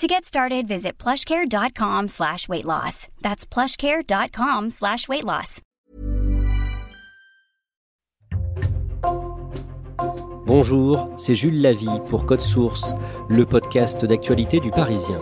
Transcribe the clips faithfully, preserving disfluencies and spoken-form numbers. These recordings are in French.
To get started, visit plushcare.com slash weight loss. That's plushcare.com slash weight loss. Bonjour, c'est Jules Lavie pour Code Source, le podcast d'actualité du Parisien.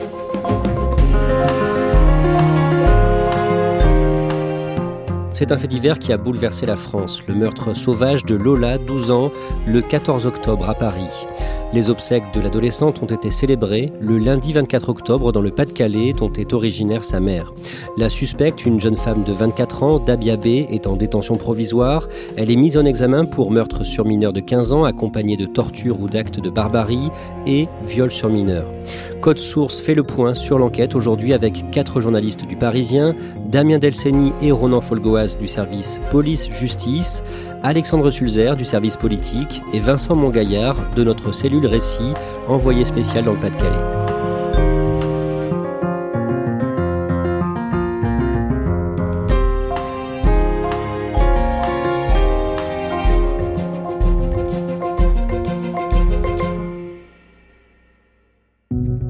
C'est un fait divers qui a bouleversé la France. Le meurtre sauvage de Lola, douze ans, le quatorze octobre à Paris. Les obsèques de l'adolescente ont été célébrées. Le lundi vingt-quatre octobre, dans le Pas-de-Calais, dont est originaire sa mère. La suspecte, une jeune femme de vingt-quatre ans, Dahbia B., est en détention provisoire. Elle est mise en examen pour meurtre sur mineur de quinze ans, accompagné de torture ou d'actes de barbarie, et viol sur mineur. Code Source fait le point sur l'enquête aujourd'hui avec quatre journalistes du Parisien, Damien Delseny et Ronan Folgoas du service police-justice, Alexandre Sulzer du service politique et Vincent Mongaillard de notre cellule Récit, envoyé spécial dans le Pas-de-Calais.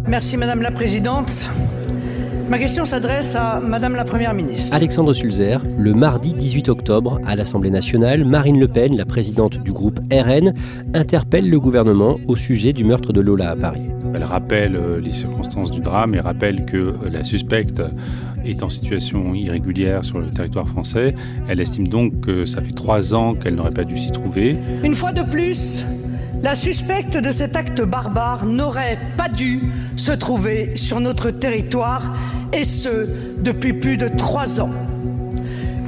Merci Madame la Présidente. Ma question s'adresse à Madame la Première ministre. Alexandre Sulzer, le mardi dix-huit octobre, à l'Assemblée nationale, Marine Le Pen, la présidente du groupe R N, interpelle le gouvernement au sujet du meurtre de Lola à Paris. Elle rappelle les circonstances du drame et rappelle que la suspecte est en situation irrégulière sur le territoire français. Elle estime donc que ça fait trois ans qu'elle n'aurait pas dû s'y trouver. Une fois de plus, la suspecte de cet acte barbare n'aurait pas dû se trouver sur notre territoire, et ce, depuis plus de trois ans.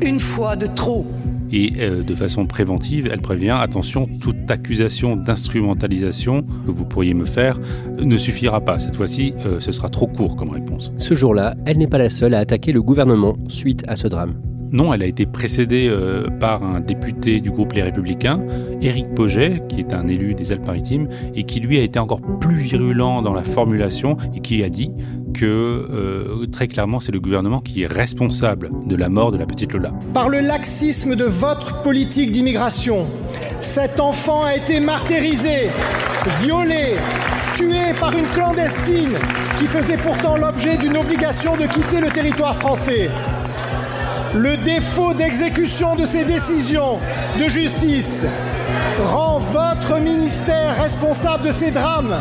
Une fois de trop. Et euh, de façon préventive, elle prévient, attention, toute accusation d'instrumentalisation que vous pourriez me faire ne suffira pas. Cette fois-ci, euh, ce sera trop court comme réponse. Ce jour-là, elle n'est pas la seule à attaquer le gouvernement suite à ce drame. Non, elle a été précédée euh, par un député du groupe Les Républicains, Éric Poget, qui est un élu des Alpes-Maritimes, et qui lui a été encore plus virulent dans la formulation, et qui a dit que, euh, très clairement, c'est le gouvernement qui est responsable de la mort de la petite Lola. Par le laxisme de votre politique d'immigration, cet enfant a été martyrisé, violé, tué par une clandestine qui faisait pourtant l'objet d'une obligation de quitter le territoire français. Le défaut d'exécution de ces décisions de justice rend votre ministère responsable de ces drames.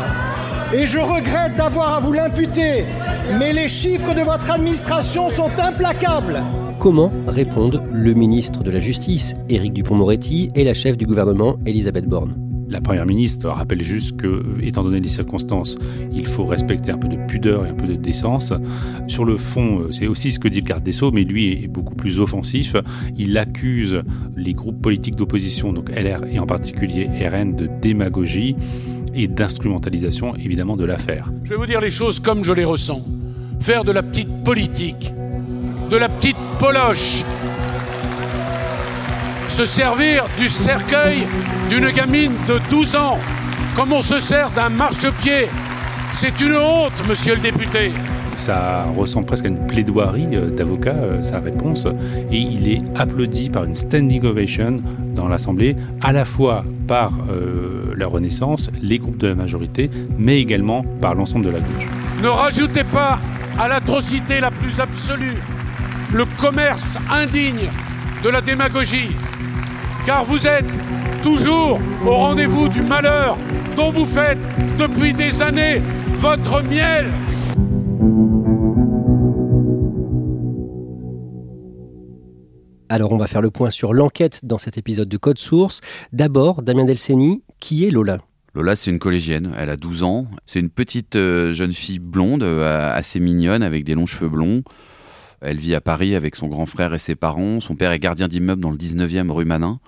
Et je regrette d'avoir à vous l'imputer, mais les chiffres de votre administration sont implacables. Comment répondent le ministre de la Justice, Éric Dupont-Moretti, et la chef du gouvernement, Elisabeth Borne ? La Première ministre rappelle juste que, étant donné les circonstances, il faut respecter un peu de pudeur et un peu de décence. Sur le fond, c'est aussi ce que dit le garde des Sceaux, mais lui est beaucoup plus offensif. Il accuse les groupes politiques d'opposition, donc L R et en particulier R N, de démagogie et d'instrumentalisation, évidemment, de l'affaire. Je vais vous dire les choses comme je les ressens. Faire de la petite politique, de la petite poloche, se servir du cercueil d'une gamine de douze ans, comme on se sert d'un marchepied. C'est une honte, monsieur le député. Ça ressemble presque à une plaidoirie d'avocat, sa réponse, et il est applaudi par une standing ovation dans l'Assemblée, à la fois par euh, la Renaissance, les groupes de la majorité, mais également par l'ensemble de la gauche. Ne rajoutez pas à l'atrocité la plus absolue le commerce indigne de la démagogie, car vous êtes toujours au rendez-vous du malheur dont vous faites depuis des années votre miel. Alors on va faire le point sur l'enquête dans cet épisode de Code Source. D'abord, Damien Delseny, qui est Lola ? Lola, c'est une collégienne, elle a douze ans. C'est une petite jeune fille blonde, assez mignonne, avec des longs cheveux blonds. Elle vit à Paris avec son grand frère et ses parents. Son père est gardien d'immeuble dans le dix-neuvième rue Manin.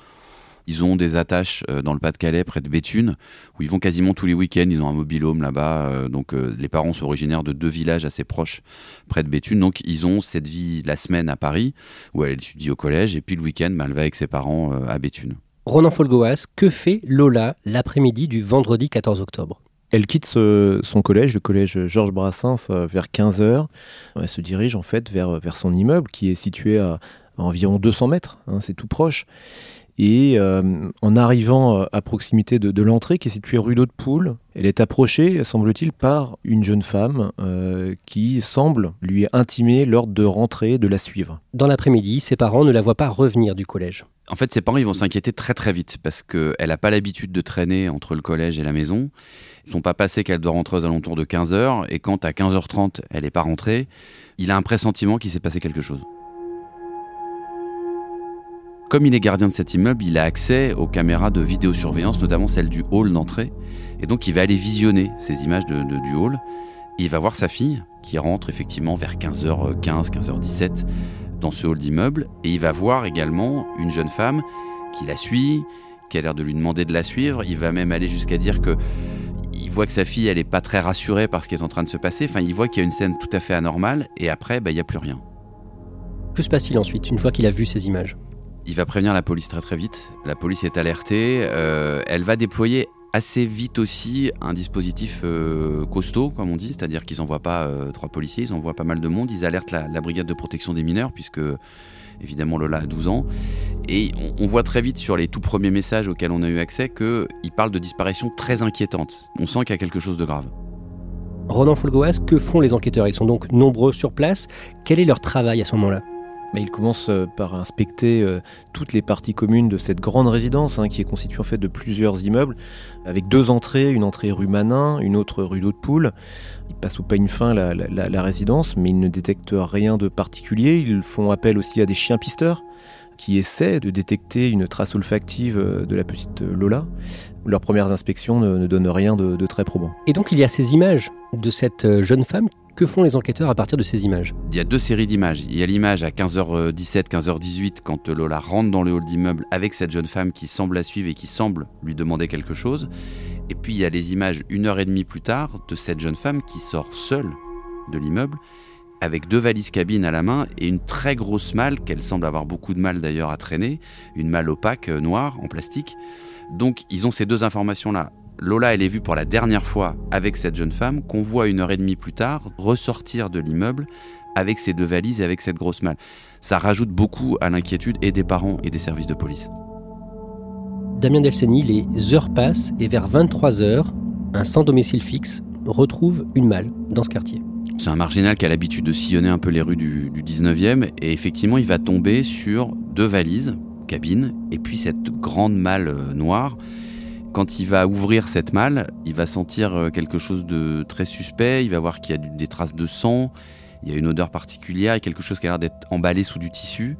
Ils ont des attaches dans le Pas-de-Calais, près de Béthune, où ils vont quasiment tous les week-ends. Ils ont un mobil-home là-bas. Donc, les parents sont originaires de deux villages assez proches, près de Béthune. Donc, ils ont cette vie la semaine à Paris, où elle étudie au collège. Et puis, le week-end, bah, elle va avec ses parents à Béthune. Ronan Folgoas, que fait Lola l'après-midi du vendredi quatorze octobre ? Elle quitte ce, son collège, le collège Georges Brassens, vers quinze heures. Elle se dirige en fait vers, vers son immeuble qui est situé à, à environ deux cents mètres, hein, c'est tout proche. Et euh, en arrivant à proximité de, de l'entrée qui est située rue d'Haute-Poule, elle est approchée, semble-t-il, par une jeune femme euh, qui semble lui intimer l'ordre de rentrer, de la suivre. Dans l'après-midi, ses parents ne la voient pas revenir du collège. En fait, ses parents ils vont s'inquiéter très très vite parce qu'elle n'a pas l'habitude de traîner entre le collège et la maison. Son papa sait qu'elle doit rentrer aux alentours de quinze heures et quand à quinze heures trente, elle n'est pas rentrée, il a un pressentiment qu'il s'est passé quelque chose. Comme il est gardien de cet immeuble, il a accès aux caméras de vidéosurveillance, notamment celle du hall d'entrée. Et donc, il va aller visionner ces images de, de, du hall. Et il va voir sa fille, qui rentre effectivement vers quinze heures quinze, quinze heures dix-sept, dans ce hall d'immeuble. Et il va voir également une jeune femme qui la suit, qui a l'air de lui demander de la suivre. Il va même aller jusqu'à dire que... Il voit que sa fille, elle n'est pas très rassurée par ce qui est en train de se passer. Enfin, il voit qu'il y a une scène tout à fait anormale. Et après, bah, il n'y a plus rien. Que se passe-t-il ensuite, une fois qu'il a vu ces images ? Il va prévenir la police très très vite, la police est alertée, euh, elle va déployer assez vite aussi un dispositif euh, costaud comme on dit, c'est-à-dire qu'ils n'envoient pas euh, trois policiers, ils envoient pas mal de monde, ils alertent la, la brigade de protection des mineurs puisque évidemment Lola a douze ans et on, on voit très vite sur les tout premiers messages auxquels on a eu accès qu'ils parlent de disparition très inquiétante, on sent qu'il y a quelque chose de grave. Ronan Folgoas, que font les enquêteurs ? Ils sont donc nombreux sur place, quel est leur travail à ce moment-là ? Mais il commence par inspecter euh, toutes les parties communes de cette grande résidence hein, qui est constituée en fait de plusieurs immeubles avec deux entrées, une entrée rue Manin, une autre rue d'Haute-Poule. Il passe au peigne fin la, la, la résidence mais ils ne détectent rien de particulier. Ils font appel aussi à des chiens pisteurs qui essaient de détecter une trace olfactive de la petite Lola. Leurs premières inspections ne, ne donnent rien de, de très probant. Et donc il y a ces images de cette jeune femme. Que font les enquêteurs à partir de ces images ? Il y a deux séries d'images. Il y a l'image à quinze heures dix-sept, quinze heures dix-huit, quand Lola rentre dans le hall d'immeuble avec cette jeune femme qui semble la suivre et qui semble lui demander quelque chose. Et puis il y a les images une heure et demie plus tard de cette jeune femme qui sort seule de l'immeuble avec deux valises cabine à la main et une très grosse malle qu'elle semble avoir beaucoup de mal d'ailleurs à traîner, une malle opaque, noire, en plastique. Donc ils ont ces deux informations-là. Lola, elle est vue pour la dernière fois avec cette jeune femme qu'on voit une heure et demie plus tard ressortir de l'immeuble avec ses deux valises et avec cette grosse malle. Ça rajoute beaucoup à l'inquiétude et des parents et des services de police. Damien Delseny, les heures passent et vers vingt-trois heures, un sans domicile fixe retrouve une malle dans ce quartier. C'est un marginal qui a l'habitude de sillonner un peu les rues du, du dix-neuvième et effectivement, il va tomber sur deux valises, cabine, et puis cette grande malle noire. Quand il va ouvrir cette malle, il va sentir quelque chose de très suspect, il va voir qu'il y a des traces de sang, il y a une odeur particulière, il y a quelque chose qui a l'air d'être emballé sous du tissu.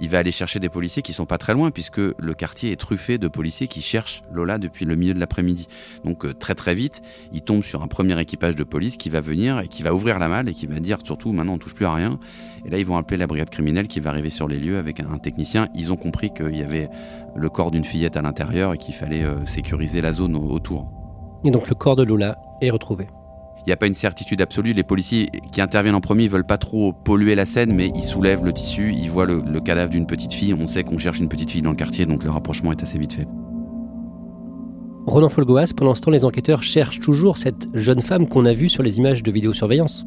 Il va aller chercher des policiers qui sont pas très loin puisque le quartier est truffé de policiers qui cherchent Lola depuis le milieu de l'après-midi. Donc très très vite, il tombe sur un premier équipage de police qui va venir et qui va ouvrir la malle et qui va dire surtout maintenant on touche plus à rien. Et là ils vont appeler la brigade criminelle qui va arriver sur les lieux avec un technicien. Ils ont compris qu'il y avait le corps d'une fillette à l'intérieur et qu'il fallait sécuriser la zone autour. Et donc le corps de Lola est retrouvé. Il n'y a pas une certitude absolue. Les policiers qui interviennent en premier, ils ne veulent pas trop polluer la scène, mais ils soulèvent le tissu, ils voient le, le cadavre d'une petite fille. On sait qu'on cherche une petite fille dans le quartier, donc le rapprochement est assez vite fait. Ronan Folgoas, pendant ce temps, les enquêteurs cherchent toujours cette jeune femme qu'on a vue sur les images de vidéosurveillance.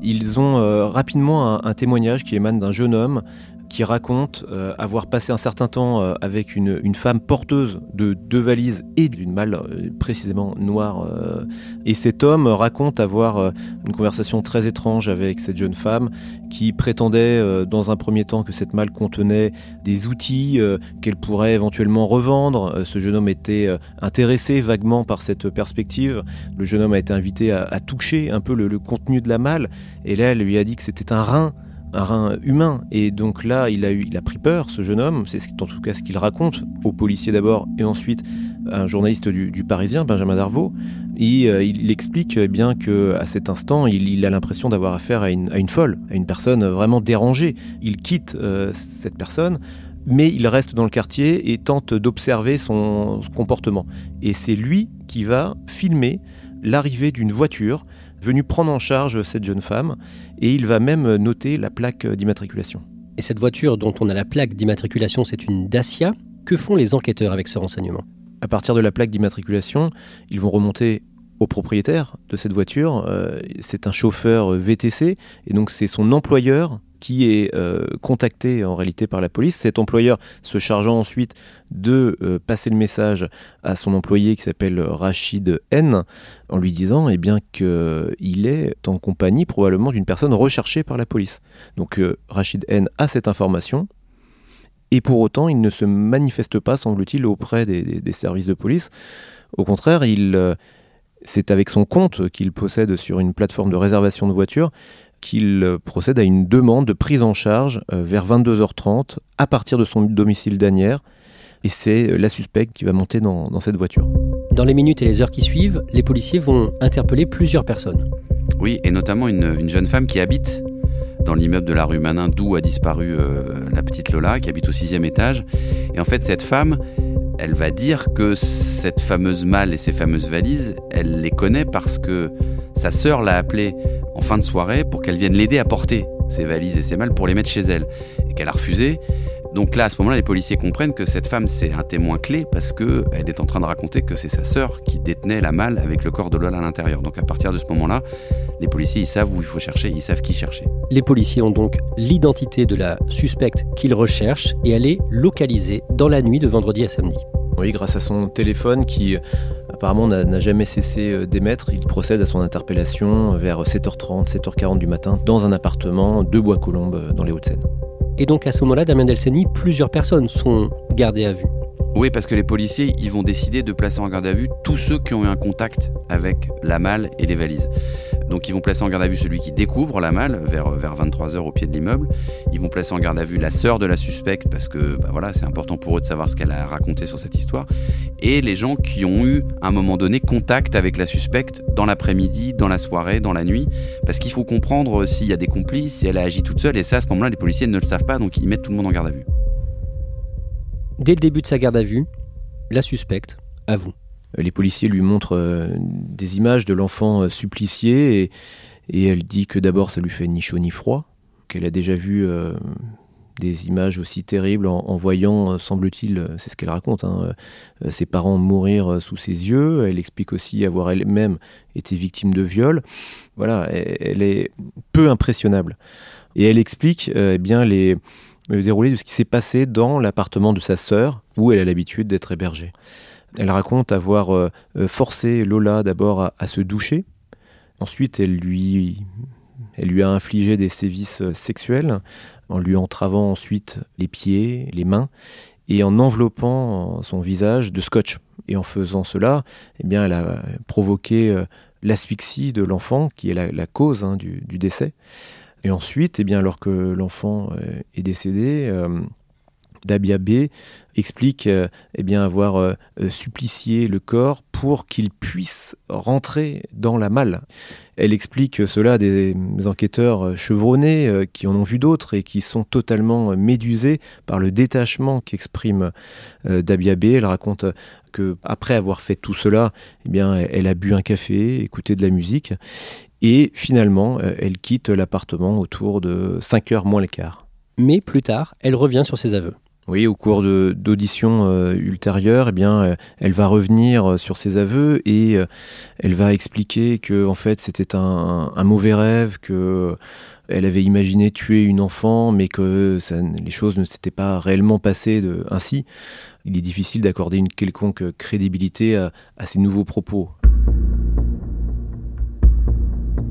Ils ont euh, rapidement un, un témoignage qui émane d'un jeune homme qui raconte euh, avoir passé un certain temps euh, avec une, une femme porteuse de deux valises et d'une malle euh, précisément noire. Euh, et cet homme raconte avoir euh, une conversation très étrange avec cette jeune femme qui prétendait euh, dans un premier temps que cette malle contenait des outils euh, qu'elle pourrait éventuellement revendre. Euh, ce jeune homme était euh, intéressé vaguement par cette perspective. Le jeune homme a été invité à, à toucher un peu le, le contenu de la malle et là elle lui a dit que c'était un rein. un rein humain. Et donc là, il a, eu, il a pris peur, ce jeune homme. C'est en tout cas ce qu'il raconte aux policiers d'abord et ensuite à un journaliste du, du Parisien, Benjamin Darvaux. Et euh, il, il explique eh bien qu'à cet instant, il, il a l'impression d'avoir affaire à une, à une folle, à une personne vraiment dérangée. Il quitte euh, cette personne, mais il reste dans le quartier et tente d'observer son comportement. Et c'est lui qui va filmer l'arrivée d'une voiture venue prendre en charge cette jeune femme, et il va même noter la plaque d'immatriculation. Et cette voiture dont on a la plaque d'immatriculation, c'est une Dacia. Que font les enquêteurs avec ce renseignement ? À partir de la plaque d'immatriculation, ils vont remonter au propriétaire de cette voiture. C'est un chauffeur V T C, et donc c'est son employeur qui est euh, contacté en réalité par la police. Cet employeur se chargeant ensuite de euh, passer le message à son employé qui s'appelle Rachid N, en lui disant eh bien, qu'il est en compagnie probablement d'une personne recherchée par la police. Donc euh, Rachid N a cette information, et pour autant il ne se manifeste pas, semble-t-il, auprès des, des, des services de police. Au contraire, il, euh, c'est avec son compte qu'il possède sur une plateforme de réservation de voitures qu'il procède à une demande de prise en charge vers vingt-deux heures trente à partir de son domicile d'Anières. Et c'est la suspecte qui va monter dans, dans cette voiture. Dans les minutes et les heures qui suivent, les policiers vont interpeller plusieurs personnes. Oui, et notamment une, une jeune femme qui habite dans l'immeuble de la rue Manin, d'où a disparu euh, la petite Lola, qui habite au sixième étage. Et en fait, cette femme, elle va dire que cette fameuse malle et ces fameuses valises, elle les connaît parce que sa sœur l'a appelée en fin de soirée pour qu'elle vienne l'aider à porter ses valises et ses malles pour les mettre chez elle, et qu'elle a refusé. Donc là, à ce moment-là, les policiers comprennent que cette femme, c'est un témoin clé parce qu'elle est en train de raconter que c'est sa sœur qui détenait la malle avec le corps de Lola à l'intérieur. Donc à partir de ce moment-là, les policiers, ils savent où il faut chercher, ils savent qui chercher. Les policiers ont donc l'identité de la suspecte qu'ils recherchent et elle est localisée dans la nuit de vendredi à samedi. Oui, grâce à son téléphone qui apparemment n'a, n'a jamais cessé d'émettre, il procède à son interpellation vers sept heures trente, sept heures quarante du matin dans un appartement de Bois-Colombes dans les Hauts-de-Seine. Et donc à ce moment-là, Damien Delseny, plusieurs personnes sont gardées à vue. Oui, parce que les policiers, ils vont décider de placer en garde à vue tous ceux qui ont eu un contact avec la malle et les valises. Donc ils vont placer en garde à vue celui qui découvre la malle vers, vers vingt-trois heures au pied de l'immeuble. Ils vont placer en garde à vue la sœur de la suspecte parce que bah voilà, c'est important pour eux de savoir ce qu'elle a raconté sur cette histoire. Et les gens qui ont eu, à un moment donné, contact avec la suspecte dans l'après-midi, dans la soirée, dans la nuit. Parce qu'il faut comprendre s'il y a des complices, si elle a agi toute seule. Et ça, à ce moment-là, les policiers ne le savent pas, donc ils mettent tout le monde en garde à vue. Dès le début de sa garde à vue, la suspecte avoue. Les policiers lui montrent euh, des images de l'enfant euh, supplicié et, et elle dit que d'abord ça lui fait ni chaud ni froid, qu'elle a déjà vu euh, des images aussi terribles en, en voyant, semble-t-il, c'est ce qu'elle raconte, hein, euh, ses parents mourir sous ses yeux. Elle explique aussi avoir elle-même été victime de viol. Voilà, elle, elle est peu impressionnable. Et elle explique euh, eh bien les... le déroulé de ce qui s'est passé dans l'appartement de sa sœur, où elle a l'habitude d'être hébergée. Elle raconte avoir euh, forcé Lola d'abord à, à se doucher. Ensuite, elle lui, elle lui a infligé des sévices sexuels, en lui entravant ensuite les pieds, les mains, et en enveloppant son visage de scotch. Et en faisant cela, eh bien, elle a provoqué euh, l'asphyxie de l'enfant, qui est la, la cause hein, du, du décès. Et ensuite, eh bien, alors que l'enfant est décédé, euh, Dahbia B. explique euh, eh bien, avoir euh, supplicié le corps pour qu'il puisse rentrer dans la malle. Elle explique cela à des enquêteurs chevronnés euh, qui en ont vu d'autres et qui sont totalement médusés par le détachement qu'exprime euh, Dahbia B. Elle raconte qu'après avoir fait tout cela, eh bien, elle a bu un café, écouté de la musique. Et finalement, elle quitte l'appartement autour de cinq heures moins le quart. Mais plus tard, elle revient sur ses aveux. Oui, au cours de, d'auditions euh, ultérieures, eh bien, elle va revenir sur ses aveux et euh, elle va expliquer que, en fait, c'était un, un mauvais rêve, que elle avait imaginé tuer une enfant, mais que ça, les choses ne s'étaient pas réellement passées de, ainsi. Il est difficile d'accorder une quelconque crédibilité à, à ces nouveaux propos.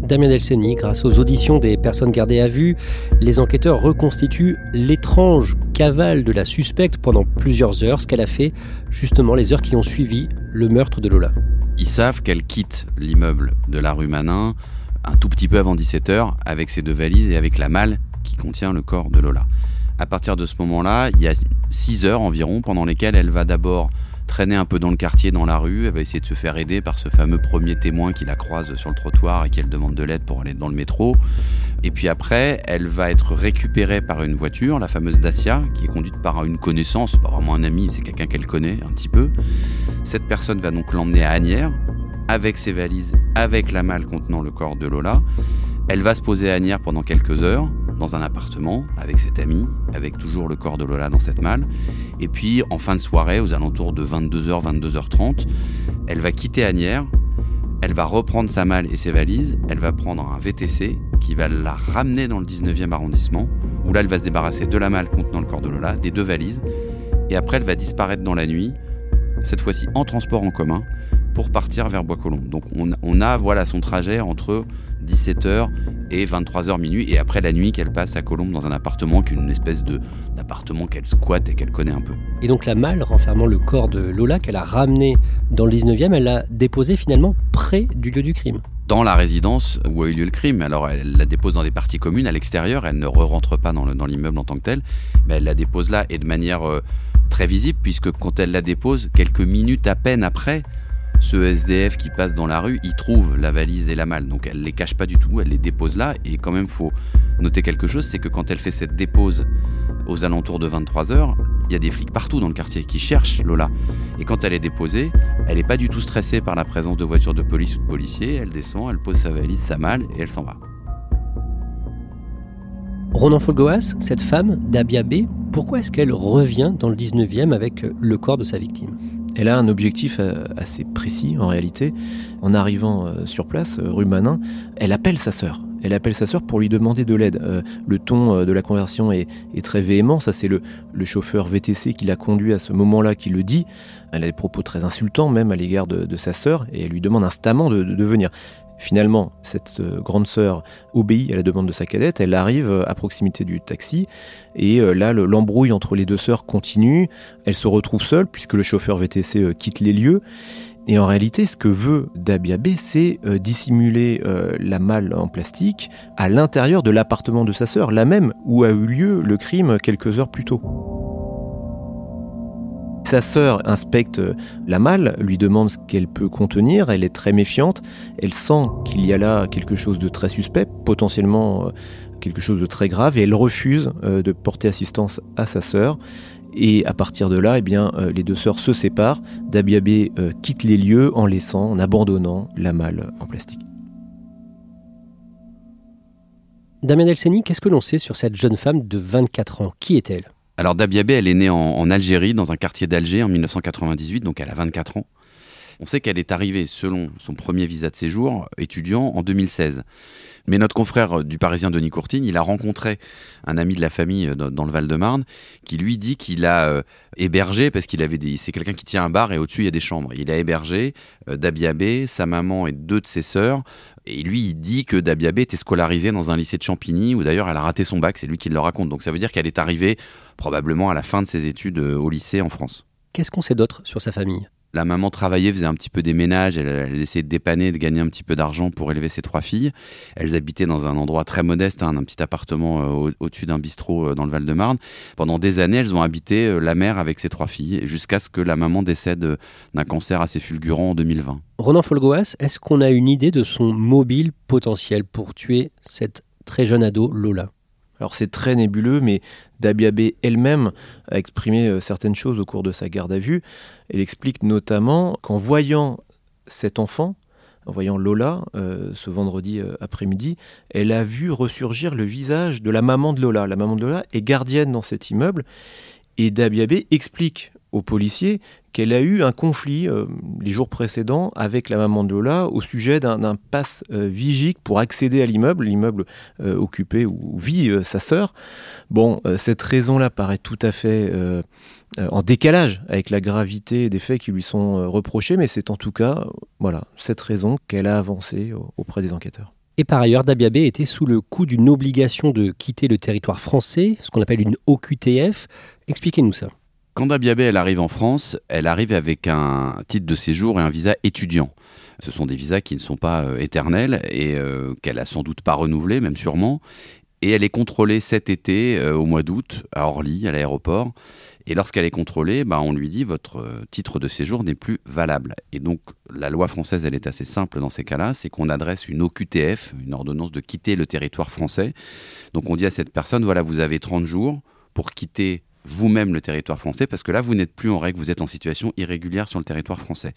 Damien Delseny, grâce aux auditions des personnes gardées à vue, les enquêteurs reconstituent l'étrange cavale de la suspecte pendant plusieurs heures, ce qu'elle a fait justement les heures qui ont suivi le meurtre de Lola. Ils savent qu'elle quitte l'immeuble de la rue Manin un tout petit peu avant dix-sept heures avec ses deux valises et avec la malle qui contient le corps de Lola. À partir de ce moment-là, il y a six heures environ pendant lesquelles elle va d'abord traîner un peu dans le quartier, dans la rue, elle va essayer de se faire aider par ce fameux premier témoin qui la croise sur le trottoir et qu'elle demande de l'aide pour aller dans le métro. Et puis après, elle va être récupérée par une voiture, la fameuse Dacia, qui est conduite par une connaissance, pas vraiment un ami, c'est quelqu'un qu'elle connaît un petit peu. Cette personne va donc l'emmener à Anières, avec ses valises, avec la malle contenant le corps de Lola. Elle va se poser à Anières pendant quelques heures, dans un appartement, avec cet ami, avec toujours le corps de Lola dans cette malle. Et puis, en fin de soirée, aux alentours de vingt-deux heures, vingt-deux heures trente, elle va quitter Anières, elle va reprendre sa malle et ses valises, elle va prendre un V T C qui va la ramener dans le dix-neuvième arrondissement, où là, elle va se débarrasser de la malle contenant le corps de Lola, des deux valises, et après, elle va disparaître dans la nuit, cette fois-ci en transport en commun, pour partir vers Bois-Colombes. Donc, on, on a, voilà, son trajet entre dix-sept heures et vingt-trois heures minuit, et après la nuit qu'elle passe à Colombes dans un appartement qu'une espèce de, d'appartement qu'elle squatte et qu'elle connaît un peu. Et donc la malle renfermant le corps de Lola qu'elle a ramené dans le dix-neuvième, elle l'a déposée finalement près du lieu du crime. Dans la résidence où a eu lieu le crime. Alors elle la dépose dans des parties communes à l'extérieur, elle ne re-rentre pas dans, le, dans l'immeuble en tant que tel, mais elle la dépose là et de manière euh, très visible, puisque quand elle la dépose, quelques minutes à peine après, ce S D F qui passe dans la rue, il trouve la valise et la malle, donc elle les cache pas du tout, elle les dépose là. Et quand même, faut noter quelque chose, c'est que quand elle fait cette dépose aux alentours de vingt-trois heures, il y a des flics partout dans le quartier qui cherchent Lola. Et quand elle est déposée, elle n'est pas du tout stressée par la présence de voitures de police ou de policiers, elle descend, elle pose sa valise, sa malle et elle s'en va. Ronan Folgoas, cette femme, Dahbia B., pourquoi est-ce qu'elle revient dans le dix-neuvième avec le corps de sa victime ? Elle a un objectif assez précis en réalité. En arrivant sur place, rue Manin, elle appelle sa sœur. Elle appelle sa sœur pour lui demander de l'aide. Euh, le ton de la conversation est, est très véhément. Ça, c'est le, le chauffeur V T C qui l'a conduit à ce moment-là qui le dit. Elle a des propos très insultants même à l'égard de, de sa sœur et elle lui demande instamment de, de venir. Finalement, cette grande sœur obéit à la demande de sa cadette, elle arrive à proximité du taxi et là, l'embrouille entre les deux sœurs continue, elle se retrouve seule puisque le chauffeur V T C quitte les lieux. Et en réalité, ce que veut Dahbia B., c'est euh, dissimuler euh, la malle en plastique à l'intérieur de l'appartement de sa sœur, là même où a eu lieu le crime quelques heures plus tôt. Sa sœur inspecte la malle, lui demande ce qu'elle peut contenir, elle est très méfiante, elle sent qu'il y a là quelque chose de très suspect, potentiellement euh, quelque chose de très grave, et elle refuse euh, de porter assistance à sa sœur. Et à partir de là, eh bien, euh, les deux sœurs se séparent. Dahbia B. euh, quitte les lieux en laissant, en abandonnant la malle en plastique. Damien Delseny, qu'est-ce que l'on sait sur cette jeune femme de vingt-quatre ans ? Qui est-elle ? Alors Dahbia B., elle est née en, en Algérie, dans un quartier d'Alger en dix-neuf cent quatre-vingt-dix-huit, donc elle a vingt-quatre ans. On sait qu'elle est arrivée, selon son premier visa de séjour, étudiant, en deux mille seize. Mais notre confrère du Parisien, Denis Courtine, il a rencontré un ami de la famille dans le Val-de-Marne qui lui dit qu'il a euh, hébergé, parce qu'il avait des, c'est quelqu'un qui tient un bar et au-dessus, il y a des chambres. Il a hébergé euh, Dahbia B., sa maman et deux de ses sœurs. Et lui, il dit que Dahbia B. était scolarisée dans un lycée de Champigny, où d'ailleurs elle a raté son bac, c'est lui qui le raconte. Donc ça veut dire qu'elle est arrivée probablement à la fin de ses études euh, au lycée en France. Qu'est-ce qu'on sait d'autre sur sa famille ? La maman travaillait, faisait un petit peu des ménages, elle, elle essayait de dépanner, de gagner un petit peu d'argent pour élever ses trois filles. Elles habitaient dans un endroit très modeste, hein, un petit appartement euh, au- au-dessus d'un bistrot euh, dans le Val-de-Marne. Pendant des années, elles ont habité euh, la mère avec ses trois filles, jusqu'à ce que la maman décède euh, d'un cancer assez fulgurant en deux mille vingt. Ronan Folgoas, est-ce qu'on a une idée de son mobile potentiel pour tuer cette très jeune ado, Lola ? Alors c'est très nébuleux, mais Dahbia B. elle-même a exprimé certaines choses au cours de sa garde à vue. Elle explique notamment qu'en voyant cet enfant, en voyant Lola euh, ce vendredi après-midi, elle a vu ressurgir le visage de la maman de Lola. La maman de Lola est gardienne dans cet immeuble et Dahbia B. explique aux policiers qu'elle a eu un conflit euh, les jours précédents avec la maman de Lola au sujet d'un, d'un pass euh, vigique pour accéder à l'immeuble, l'immeuble euh, occupé où vit euh, sa sœur. Bon, euh, cette raison-là paraît tout à fait euh, euh, en décalage avec la gravité des faits qui lui sont euh, reprochés, mais c'est en tout cas euh, voilà, cette raison qu'elle a avancée auprès des enquêteurs. Et par ailleurs, Dahbia B. était sous le coup d'une obligation de quitter le territoire français, ce qu'on appelle une O Q T F. Expliquez-nous ça. Quand Dahbia B. elle arrive en France, elle arrive avec un titre de séjour et un visa étudiant. Ce sont des visas qui ne sont pas euh, éternels et euh, qu'elle a sans doute pas renouvelés, même sûrement. Et elle est contrôlée cet été, euh, au mois d'août, à Orly, à l'aéroport. Et lorsqu'elle est contrôlée, bah, on lui dit « votre titre de séjour n'est plus valable ». Et donc, la loi française, elle est assez simple dans ces cas-là, c'est qu'on adresse une O Q T F, une ordonnance de quitter le territoire français. Donc, on dit à cette personne « voilà, vous avez trente jours pour quitter vous-même le territoire français, parce que là, vous n'êtes plus en règle, vous êtes en situation irrégulière sur le territoire français ».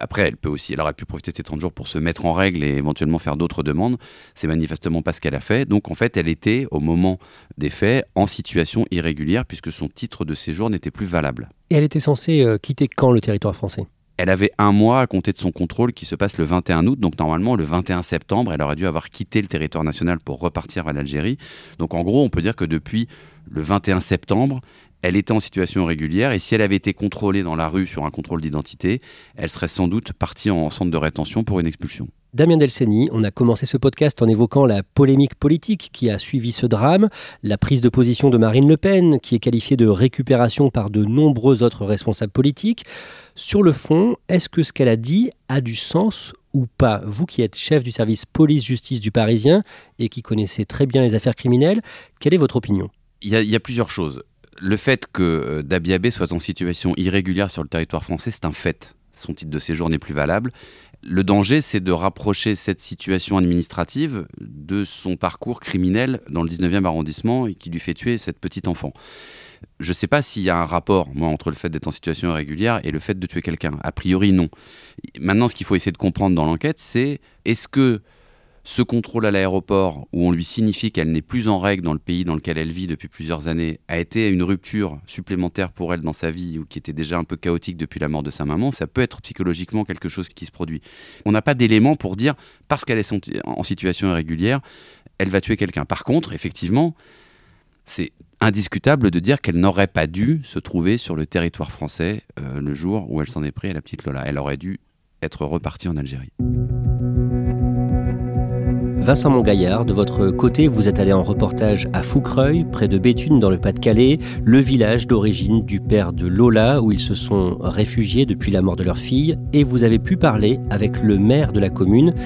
Après, elle peut aussi, elle aurait pu profiter de ces trente jours pour se mettre en règle et éventuellement faire d'autres demandes. C'est manifestement pas ce qu'elle a fait. Donc, en fait, elle était, au moment des faits, en situation irrégulière, puisque son titre de séjour n'était plus valable. Et elle était censée euh, quitter quand le territoire français ? Elle avait un mois à compter de son contrôle qui se passe le vingt et un août. Donc, normalement, le vingt et un septembre, elle aurait dû avoir quitté le territoire national pour repartir à l'Algérie. Donc, en gros, on peut dire que depuis le vingt et un septembre, elle était en situation irrégulière. Et si elle avait été contrôlée dans la rue sur un contrôle d'identité, elle serait sans doute partie en centre de rétention pour une expulsion. Damien Delseny, on a commencé ce podcast en évoquant la polémique politique qui a suivi ce drame, la prise de position de Marine Le Pen, qui est qualifiée de récupération par de nombreux autres responsables politiques. Sur le fond, est-ce que ce qu'elle a dit a du sens ou pas ? Vous qui êtes chef du service police-justice du Parisien et qui connaissez très bien les affaires criminelles, quelle est votre opinion ? Il y a, il y a plusieurs choses. Le fait que Dahbia B. soit en situation irrégulière sur le territoire français, c'est un fait. Son titre de séjour n'est plus valable. Le danger, c'est de rapprocher cette situation administrative de son parcours criminel dans le dix-neuvième arrondissement et qui lui fait tuer cette petite enfant. Je ne sais pas s'il y a un rapport, moi, entre le fait d'être en situation irrégulière et le fait de tuer quelqu'un. A priori, non. Maintenant, ce qu'il faut essayer de comprendre dans l'enquête, c'est est-ce que ce contrôle à l'aéroport où on lui signifie qu'elle n'est plus en règle dans le pays dans lequel elle vit depuis plusieurs années a été une rupture supplémentaire pour elle dans sa vie ou qui était déjà un peu chaotique depuis la mort de sa maman, ça peut être psychologiquement quelque chose qui se produit. On n'a pas d'éléments pour dire parce qu'elle est en situation irrégulière, elle va tuer quelqu'un. Par contre, effectivement, c'est indiscutable de dire qu'elle n'aurait pas dû se trouver sur le territoire français euh, le jour où elle s'en est prise à la petite Lola. Elle aurait dû être repartie en Algérie. Vincent Mongaillard, de votre côté, vous êtes allé en reportage à Fouquereuil, près de Béthune, dans le Pas-de-Calais, le village d'origine du père de Lola, où ils se sont réfugiés depuis la mort de leur fille, et vous avez pu parler avec le maire de la commune.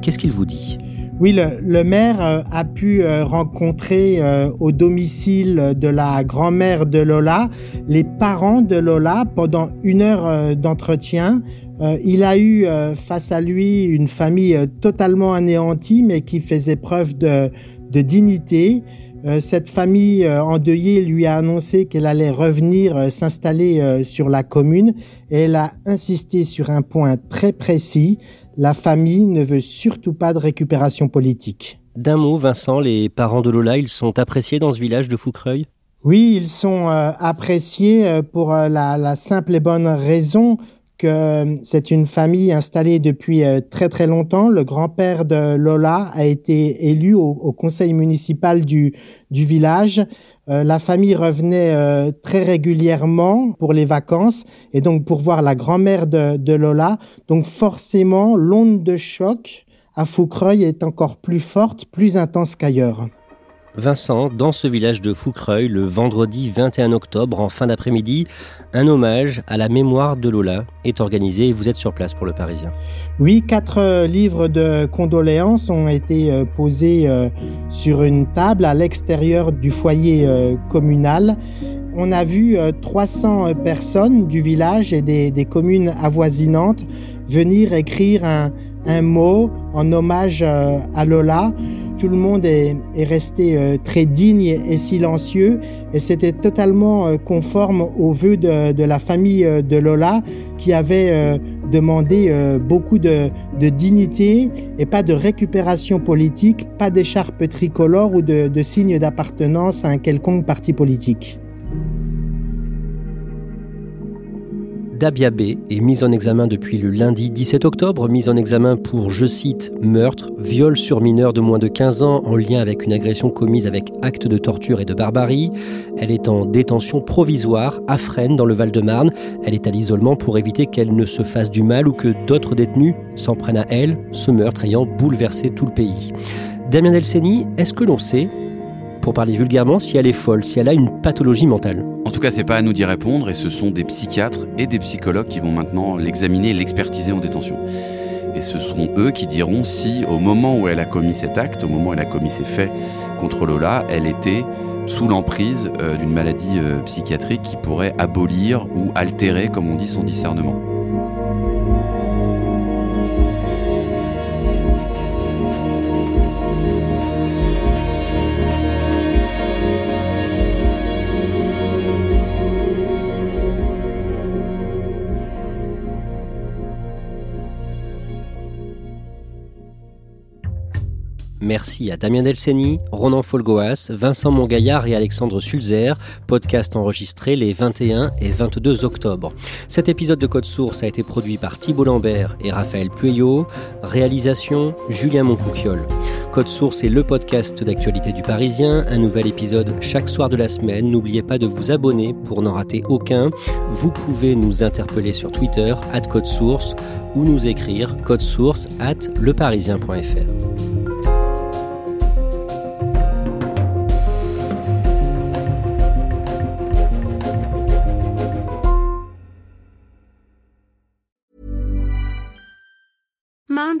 Qu'est-ce qu'il vous dit ? Oui, le, le maire a pu rencontrer euh, au domicile de la grand-mère de Lola, les parents de Lola, pendant une heure d'entretien. Euh, il a eu euh, face à lui une famille euh, totalement anéantie, mais qui faisait preuve de, de dignité. Euh, cette famille euh, endeuillée lui a annoncé qu'elle allait revenir euh, s'installer euh, sur la commune. Et elle a insisté sur un point très précis. La famille ne veut surtout pas de récupération politique. D'un mot, Vincent, les parents de Lola, ils sont appréciés dans ce village de Fouquereuil ? Oui, ils sont euh, appréciés euh, pour euh, la, la simple et bonne raison que c'est une famille installée depuis très très longtemps. Le grand-père de Lola a été élu au, au conseil municipal du, du village. Euh, la famille revenait euh, très régulièrement pour les vacances et donc pour voir la grand-mère de, de Lola. Donc forcément, l'onde de choc à Fouquereuil est encore plus forte, plus intense qu'ailleurs. Vincent, dans ce village de Fouquereuil, le vendredi vingt et un octobre, en fin d'après-midi, un hommage à la mémoire de Lola est organisé et vous êtes sur place pour le Parisien. Oui, quatre livres de condoléances ont été posés sur une table à l'extérieur du foyer communal. On a vu trois cents personnes du village et des, des communes avoisinantes venir écrire un, un mot en hommage à Lola. Tout le monde est, est resté très digne et silencieux et c'était totalement conforme aux vœux de, de la famille de Lola qui avait demandé beaucoup de, de dignité et pas de récupération politique, pas d'écharpe tricolore ou de, de signe d'appartenance à un quelconque parti politique. Dahbia B. est mise en examen depuis le lundi dix-sept octobre, mise en examen pour, je cite, meurtre, viol sur mineur de moins de quinze ans en lien avec une agression commise avec acte de torture et de barbarie. Elle est en détention provisoire à Fresnes, dans le Val-de-Marne. Elle est à l'isolement pour éviter qu'elle ne se fasse du mal ou que d'autres détenus s'en prennent à elle, ce meurtre ayant bouleversé tout le pays. Damien Delseny, est-ce que l'on sait, pour parler vulgairement, si elle est folle, si elle a une pathologie mentale? En tout cas, c'est pas à nous d'y répondre et ce sont des psychiatres et des psychologues qui vont maintenant l'examiner et l'expertiser en détention. Et ce seront eux qui diront si, au moment où elle a commis cet acte, au moment où elle a commis ces faits contre Lola, elle était sous l'emprise euh, d'une maladie euh, psychiatrique qui pourrait abolir ou altérer, comme on dit, son discernement. Merci à Damien Delseny, Ronan Folgoas, Vincent Mongaillard et Alexandre Sulzer. Podcast enregistré les vingt et un et vingt-deux octobre. Cet épisode de Code Source a été produit par Thibault Lambert et Raphaël Pueillot. Réalisation, Julien Moncouquiole. Code Source est le podcast d'actualité du Parisien. Un nouvel épisode chaque soir de la semaine. N'oubliez pas de vous abonner pour n'en rater aucun. Vous pouvez nous interpeller sur Twitter, arobase code source, ou nous écrire code source arobase leparisien point fr. Mom